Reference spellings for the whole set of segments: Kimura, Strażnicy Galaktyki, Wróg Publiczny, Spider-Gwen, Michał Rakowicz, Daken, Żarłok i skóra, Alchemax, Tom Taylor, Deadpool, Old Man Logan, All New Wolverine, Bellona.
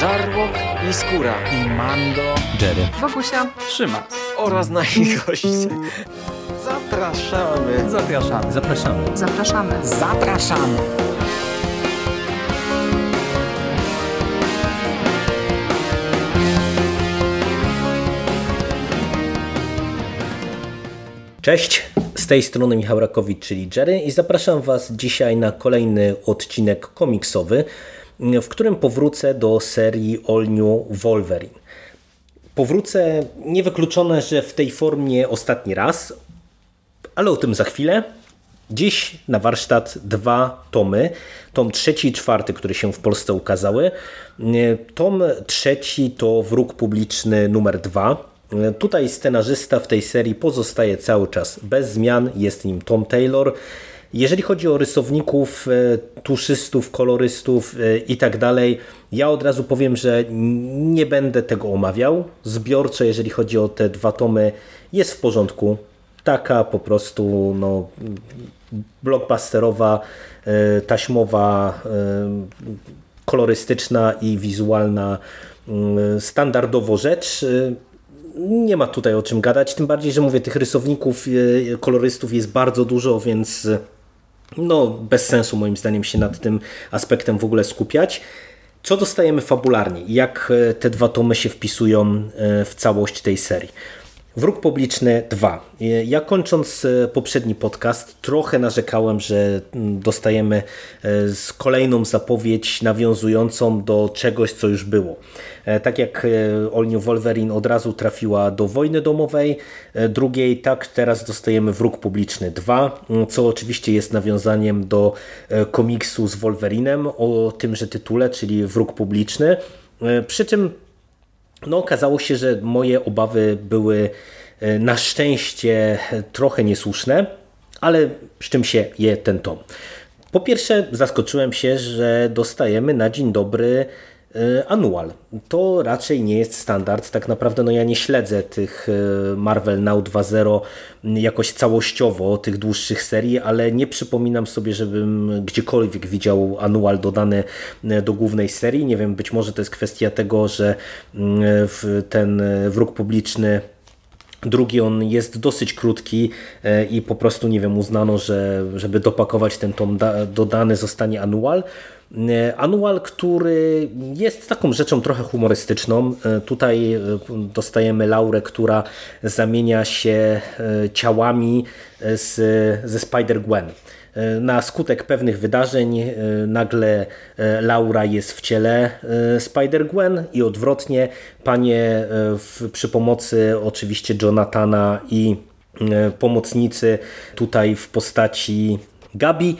Żarłok i skóra. I Mando. Jerry. Wokusia. Trzyma. Oraz na ich goście. Zapraszamy. Zapraszamy. Zapraszamy. Zapraszamy. Zapraszamy. Cześć, z tej strony Michał Rakowicz, czyli Jerry, i zapraszam Was dzisiaj na kolejny odcinek komiksowy, w którym powrócę do serii All New Wolverine. Powrócę niewykluczone, że w tej formie ostatni raz, ale o tym za chwilę. Dziś na warsztat 2 tomy. Tom 3. i 4, które się w Polsce ukazały. Tom 3 to Wróg Publiczny numer 2. Tutaj scenarzysta w tej serii pozostaje cały czas bez zmian, jest nim Tom Taylor. Jeżeli chodzi o rysowników, tuszystów, kolorystów i tak dalej, ja od razu powiem, że nie będę tego omawiał. Zbiorczo, jeżeli chodzi o te 2 tomy, jest w porządku. Taka po prostu blockbusterowa, taśmowa, kolorystyczna i wizualna standardowo rzecz. Nie ma tutaj o czym gadać, tym bardziej, że mówię, tych rysowników, kolorystów jest bardzo dużo, więc bez sensu moim zdaniem się nad tym aspektem w ogóle skupiać. Co dostajemy fabularnie? Jak te 2 tomy się wpisują w całość tej serii? Wróg Publiczny 2. Ja kończąc poprzedni podcast trochę narzekałem, że dostajemy z kolejną zapowiedź nawiązującą do czegoś, co już było. Tak jak All New Wolverine od razu trafiła do Wojny Domowej drugiej, tak teraz dostajemy Wróg Publiczny 2, co oczywiście jest nawiązaniem do komiksu z Wolverinem o tymże tytule, czyli Wróg Publiczny, przy czym okazało się, że moje obawy były na szczęście trochę niesłuszne, ale z czym się je ten tom? Po pierwsze, zaskoczyłem się, że dostajemy na dzień dobry anual. To raczej nie jest standard. Tak naprawdę ja nie śledzę tych Marvel Now 2.0 jakoś całościowo, tych dłuższych serii, ale nie przypominam sobie, żebym gdziekolwiek widział anual dodany do głównej serii. Nie wiem, być może to jest kwestia tego, że ten Wróg Publiczny 2, on jest dosyć krótki i po prostu, nie wiem, uznano, że żeby dopakować ten tom, dodany zostanie anual. Anual, który jest taką rzeczą trochę humorystyczną. Tutaj dostajemy Laurę, która zamienia się ciałami ze Spider-Gwen. Na skutek pewnych wydarzeń nagle Laura jest w ciele Spider-Gwen i odwrotnie. Panie przy pomocy oczywiście Jonathana i pomocnicy tutaj w postaci Gabi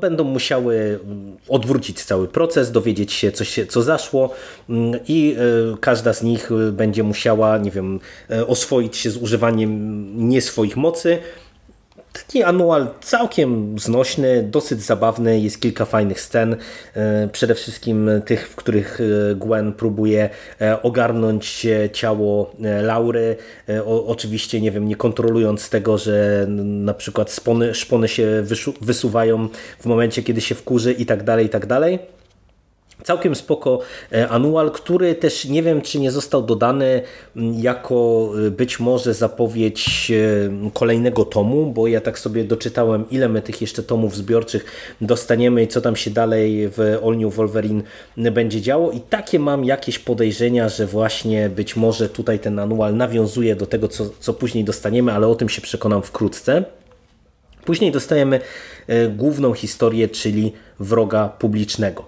będą musiały odwrócić cały proces, dowiedzieć się co zaszło i każda z nich będzie musiała, nie wiem, oswoić się z używaniem nie swoich mocy. Taki anual całkiem znośny, dosyć zabawny, jest kilka fajnych scen, przede wszystkim tych, w których Gwen próbuje ogarnąć ciało Laury, oczywiście nie kontrolując tego, że na przykład szpony się wysuwają w momencie, kiedy się wkurzy i tak dalej. Całkiem spoko anual, który też nie wiem, czy nie został dodany jako być może zapowiedź kolejnego tomu, bo ja tak sobie doczytałem, ile my tych jeszcze tomów zbiorczych dostaniemy i co tam się dalej w All New Wolverine będzie działo, i takie mam jakieś podejrzenia, że właśnie być może tutaj ten anual nawiązuje do tego, co później dostaniemy, ale o tym się przekonam wkrótce. Później dostajemy główną historię, czyli Wroga Publicznego.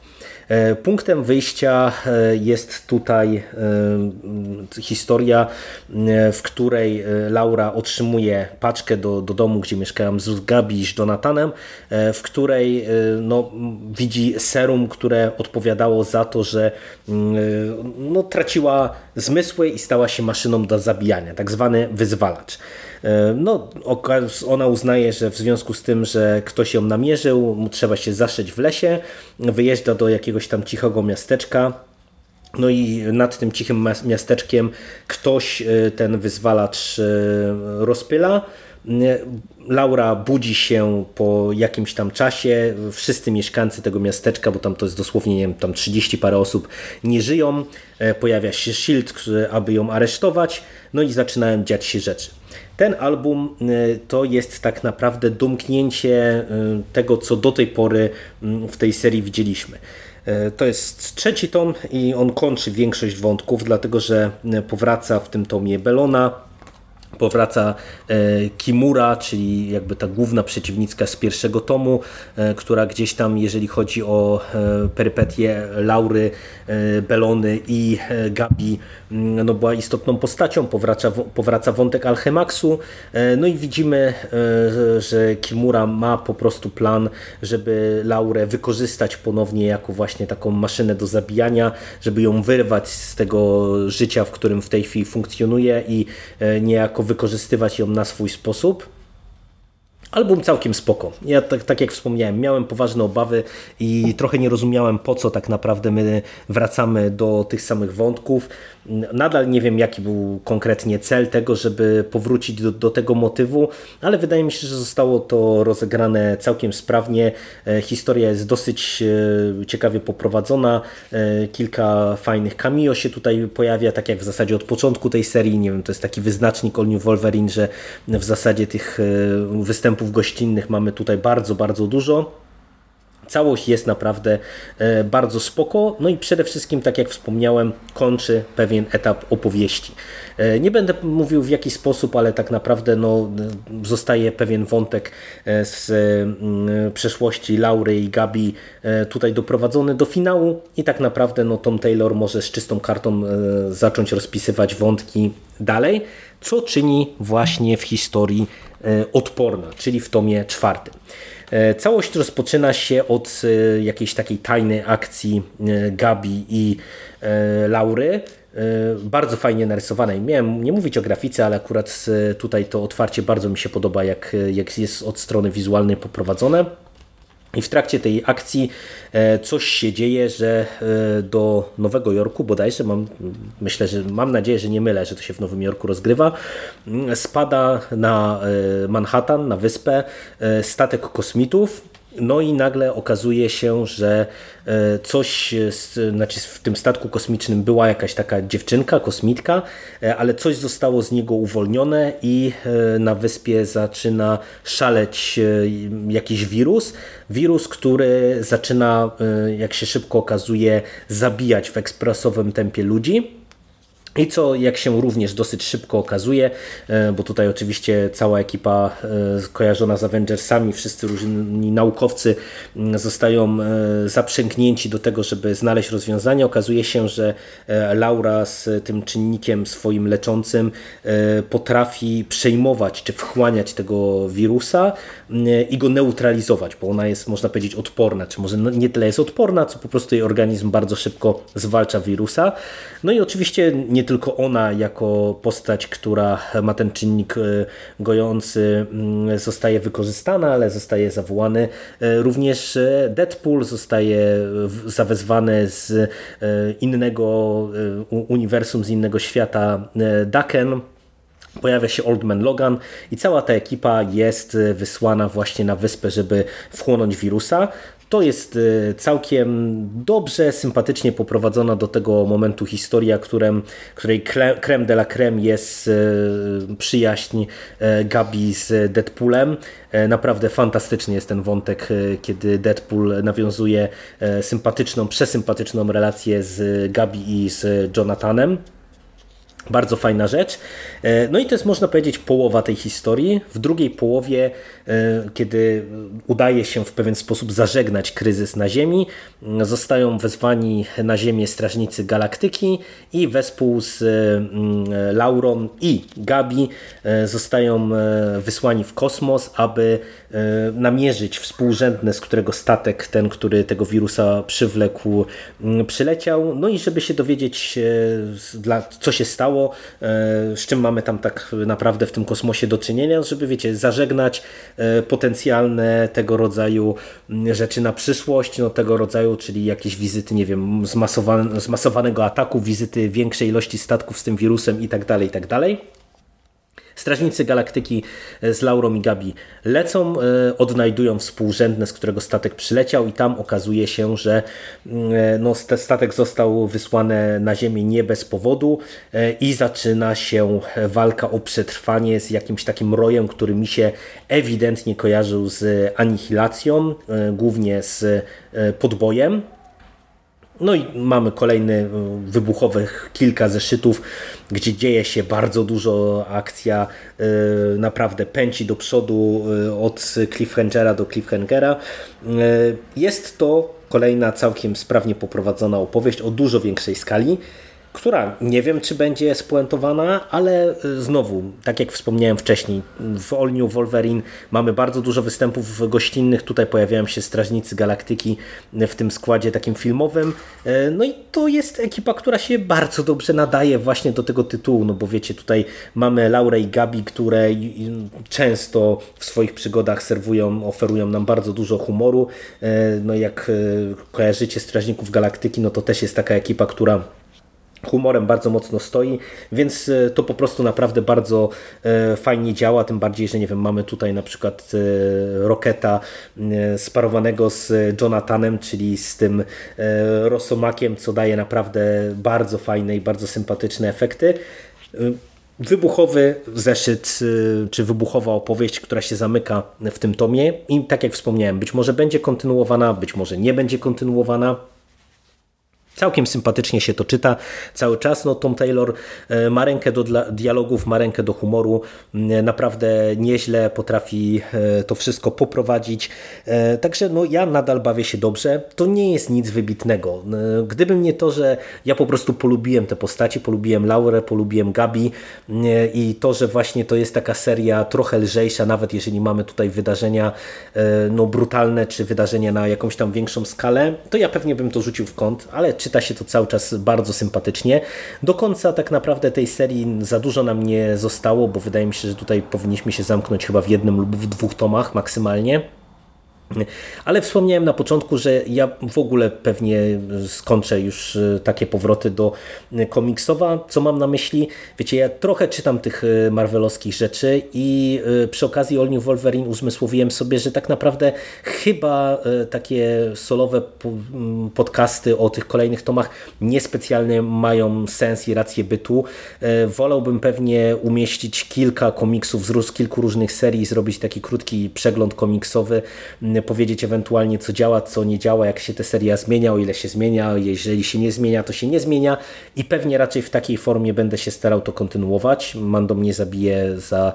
Punktem wyjścia jest tutaj historia, w której Laura otrzymuje paczkę do domu, gdzie mieszkałam z Gabi i z Jonathanem, w której widzi serum, które odpowiadało za to, że traciła zmysły i stała się maszyną do zabijania, tak zwany wyzwalacz. Ona uznaje, że w związku z tym, że ktoś ją namierzył, trzeba się zaszyć w lesie, wyjeżdża do jakiegoś tam cichego miasteczka, i nad tym cichym miasteczkiem ktoś ten wyzwalacz rozpyla, Laura budzi się po jakimś tam czasie, wszyscy mieszkańcy tego miasteczka, bo tam to jest dosłownie, nie wiem, tam 30 parę osób nie żyją, pojawia się Shield, aby ją aresztować, no i zaczynają dziać się rzeczy. Ten album to jest tak naprawdę domknięcie tego, co do tej pory w tej serii widzieliśmy. To jest trzeci tom i on kończy większość wątków, dlatego że powraca w tym tomie Bellona, powraca Kimura, czyli jakby ta główna przeciwniczka z pierwszego tomu, która gdzieś tam, jeżeli chodzi o perypetie Laury, Bellony i Gabi, no była istotną postacią. Powraca wątek Alchemaxu, no i widzimy, że Kimura ma po prostu plan, żeby Laurę wykorzystać ponownie jako właśnie taką maszynę do zabijania, żeby ją wyrwać z tego życia, w którym w tej chwili funkcjonuje i niejako wykorzystywać ją na swój sposób. Album całkiem spoko. Ja tak jak wspomniałem, miałem poważne obawy i trochę nie rozumiałem, po co tak naprawdę my wracamy do tych samych wątków. Nadal nie wiem, jaki był konkretnie cel tego, żeby powrócić do tego motywu, ale wydaje mi się, że zostało to rozegrane całkiem sprawnie. Historia jest dosyć ciekawie poprowadzona. Kilka fajnych cameo się tutaj pojawia, tak jak w zasadzie od początku tej serii. Nie wiem, to jest taki wyznacznik All New Wolverine, że w zasadzie tych występów gościnnych mamy tutaj bardzo, bardzo dużo. Całość jest naprawdę bardzo spoko, no i przede wszystkim, tak jak wspomniałem, kończy pewien etap opowieści. Nie będę mówił w jaki sposób, ale tak naprawdę no, zostaje pewien wątek z przeszłości Laury i Gabi tutaj doprowadzony do finału i tak naprawdę no, Tom Taylor może z czystą kartą zacząć rozpisywać wątki dalej, co czyni właśnie w historii odporna, czyli w tomie czwartym. Całość rozpoczyna się od jakiejś takiej tajnej akcji Gabi i Laury, bardzo fajnie narysowanej. Miałem nie mówić o grafice, ale akurat tutaj to otwarcie bardzo mi się podoba, jak jest od strony wizualnej poprowadzone. I w trakcie tej akcji coś się dzieje, że do Nowego Jorku bodajże, mam nadzieję, że nie mylę, że to się w Nowym Jorku rozgrywa, spada na Manhattan, na wyspę, statek kosmitów. No i nagle okazuje się, że w tym statku kosmicznym była jakaś taka dziewczynka, kosmitka, ale coś zostało z niego uwolnione i na wyspie zaczyna szaleć jakiś wirus, który zaczyna, jak się szybko okazuje, zabijać w ekspresowym tempie ludzi. I co, jak się również dosyć szybko okazuje, bo tutaj oczywiście cała ekipa kojarzona z Avengersami, wszyscy różni naukowcy zostają zaprzęgnięci do tego, żeby znaleźć rozwiązanie. Okazuje się, że Laura z tym czynnikiem swoim leczącym potrafi przejmować czy wchłaniać tego wirusa i go neutralizować, bo ona jest, można powiedzieć, odporna, czy może nie tyle jest odporna, co po prostu jej organizm bardzo szybko zwalcza wirusa. No i oczywiście nie tylko ona jako postać, która ma ten czynnik gojący, zostaje wykorzystana, ale zostaje zawołany również Deadpool, zostaje zawezwany z innego uniwersum, z innego świata Daken. Pojawia się Old Man Logan i cała ta ekipa jest wysłana właśnie na wyspę, żeby wchłonąć wirusa. To jest całkiem dobrze, sympatycznie poprowadzona do tego momentu historia, której creme de la creme jest przyjaźń Gabi z Deadpoolem. Naprawdę fantastyczny jest ten wątek, kiedy Deadpool nawiązuje przesympatyczną relację z Gabi i z Jonathanem. Bardzo fajna rzecz. No i to jest, można powiedzieć, połowa tej historii. W drugiej połowie, kiedy udaje się w pewien sposób zażegnać kryzys na Ziemi, zostają wezwani na Ziemię Strażnicy Galaktyki i wespół z Laurą i Gabi zostają wysłani w kosmos, aby namierzyć współrzędne, z którego statek ten, który tego wirusa przywlekł, przyleciał. No i żeby się dowiedzieć, co się stało, z czym mamy tam tak naprawdę w tym kosmosie do czynienia, żeby, wiecie, zażegnać potencjalne tego rodzaju rzeczy na przyszłość, no tego rodzaju, czyli jakieś wizyty, nie wiem, zmasowanego ataku, wizyty większej ilości statków z tym wirusem i tak dalej, i tak dalej. Strażnicy Galaktyki z Laurą i Gabi lecą, odnajdują współrzędne, z którego statek przyleciał i tam okazuje się, że no, statek został wysłany na ziemię nie bez powodu i zaczyna się walka o przetrwanie z jakimś takim rojem, który mi się ewidentnie kojarzył z anihilacją, głównie z podbojem. No i mamy kolejny wybuchowych kilka zeszytów, gdzie dzieje się bardzo dużo, akcja naprawdę pęci do przodu od cliffhangera do cliffhangera. Jest to kolejna całkiem sprawnie poprowadzona opowieść o dużo większej skali, która nie wiem czy będzie spuentowana, ale znowu, tak jak wspomniałem wcześniej, w All New Wolverine mamy bardzo dużo występów gościnnych, tutaj pojawiają się Strażnicy Galaktyki w tym składzie takim filmowym, no i to jest ekipa, która się bardzo dobrze nadaje właśnie do tego tytułu, no bo wiecie, tutaj mamy Laurę i Gabi, które często w swoich przygodach oferują nam bardzo dużo humoru, no jak kojarzycie Strażników Galaktyki, no to też jest taka ekipa, która humorem bardzo mocno stoi, więc to po prostu naprawdę bardzo fajnie działa, tym bardziej, że nie wiem, mamy tutaj na przykład Rocketa sparowanego z Jonathanem, czyli z tym Rosomakiem, co daje naprawdę bardzo fajne i bardzo sympatyczne efekty. Wybuchowy zeszyt, czy wybuchowa opowieść, która się zamyka w tym tomie i tak jak wspomniałem, być może będzie kontynuowana, być może nie będzie kontynuowana. Całkiem sympatycznie się to czyta cały czas. No, Tom Taylor ma rękę do dialogów, ma rękę do humoru. Naprawdę nieźle potrafi to wszystko poprowadzić. Także no, ja nadal bawię się dobrze. To nie jest nic wybitnego. Gdyby nie to, że ja po prostu polubiłem te postacie, polubiłem Laurę, polubiłem Gabi i to, że właśnie to jest taka seria trochę lżejsza, nawet jeżeli mamy tutaj wydarzenia no, brutalne, czy wydarzenia na jakąś tam większą skalę, to ja pewnie bym to rzucił w kąt, ale czyta się to cały czas bardzo sympatycznie. Do końca tak naprawdę tej serii za dużo nam nie zostało, bo wydaje mi się, że tutaj powinniśmy się zamknąć chyba w jednym lub w dwóch tomach maksymalnie. Ale wspomniałem na początku, że ja w ogóle pewnie skończę już takie powroty do komiksowa. Co mam na myśli? Wiecie, ja trochę czytam tych marvelowskich rzeczy i przy okazji All New Wolverine uzmysłowiłem sobie, że tak naprawdę chyba takie solowe podcasty o tych kolejnych tomach niespecjalnie mają sens i rację bytu. Wolałbym pewnie umieścić kilka komiksów z kilku różnych serii, zrobić taki krótki przegląd komiksowy, powiedzieć ewentualnie co działa, co nie działa, jak się ta seria zmienia, o ile się zmienia, jeżeli się nie zmienia, to się nie zmienia i pewnie raczej w takiej formie będę się starał to kontynuować. Mando mnie zabije za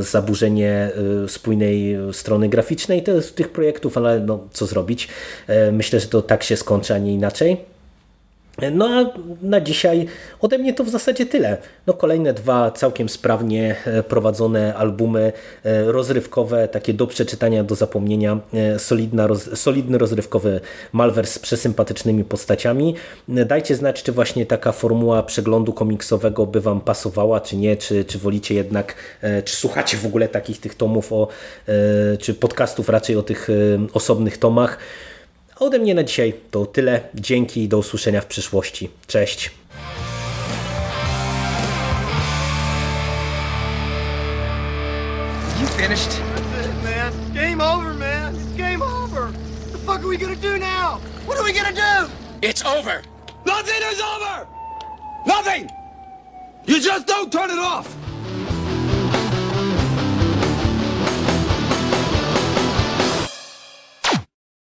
zaburzenie spójnej strony graficznej tych projektów, ale no, co zrobić. Myślę, że to tak się skończy, a nie inaczej. No a na dzisiaj ode mnie to w zasadzie tyle. No kolejne dwa całkiem sprawnie prowadzone albumy rozrywkowe, takie do przeczytania, do zapomnienia. Solidny rozrywkowy malwer z przesympatycznymi postaciami. Dajcie znać, czy właśnie taka formuła przeglądu komiksowego by wam pasowała, czy nie, czy wolicie jednak, czy słuchacie w ogóle takich tych tomów, czy podcastów raczej o tych osobnych tomach. Ode mnie na dzisiaj to tyle. Dzięki i do usłyszenia w przyszłości. Cześć! You finished? That's it, man. Game over, man. It's game over. What the fuck are we gonna do now? What are we gonna do? It's over. Nothing is over. Nothing. You just don't turn it off.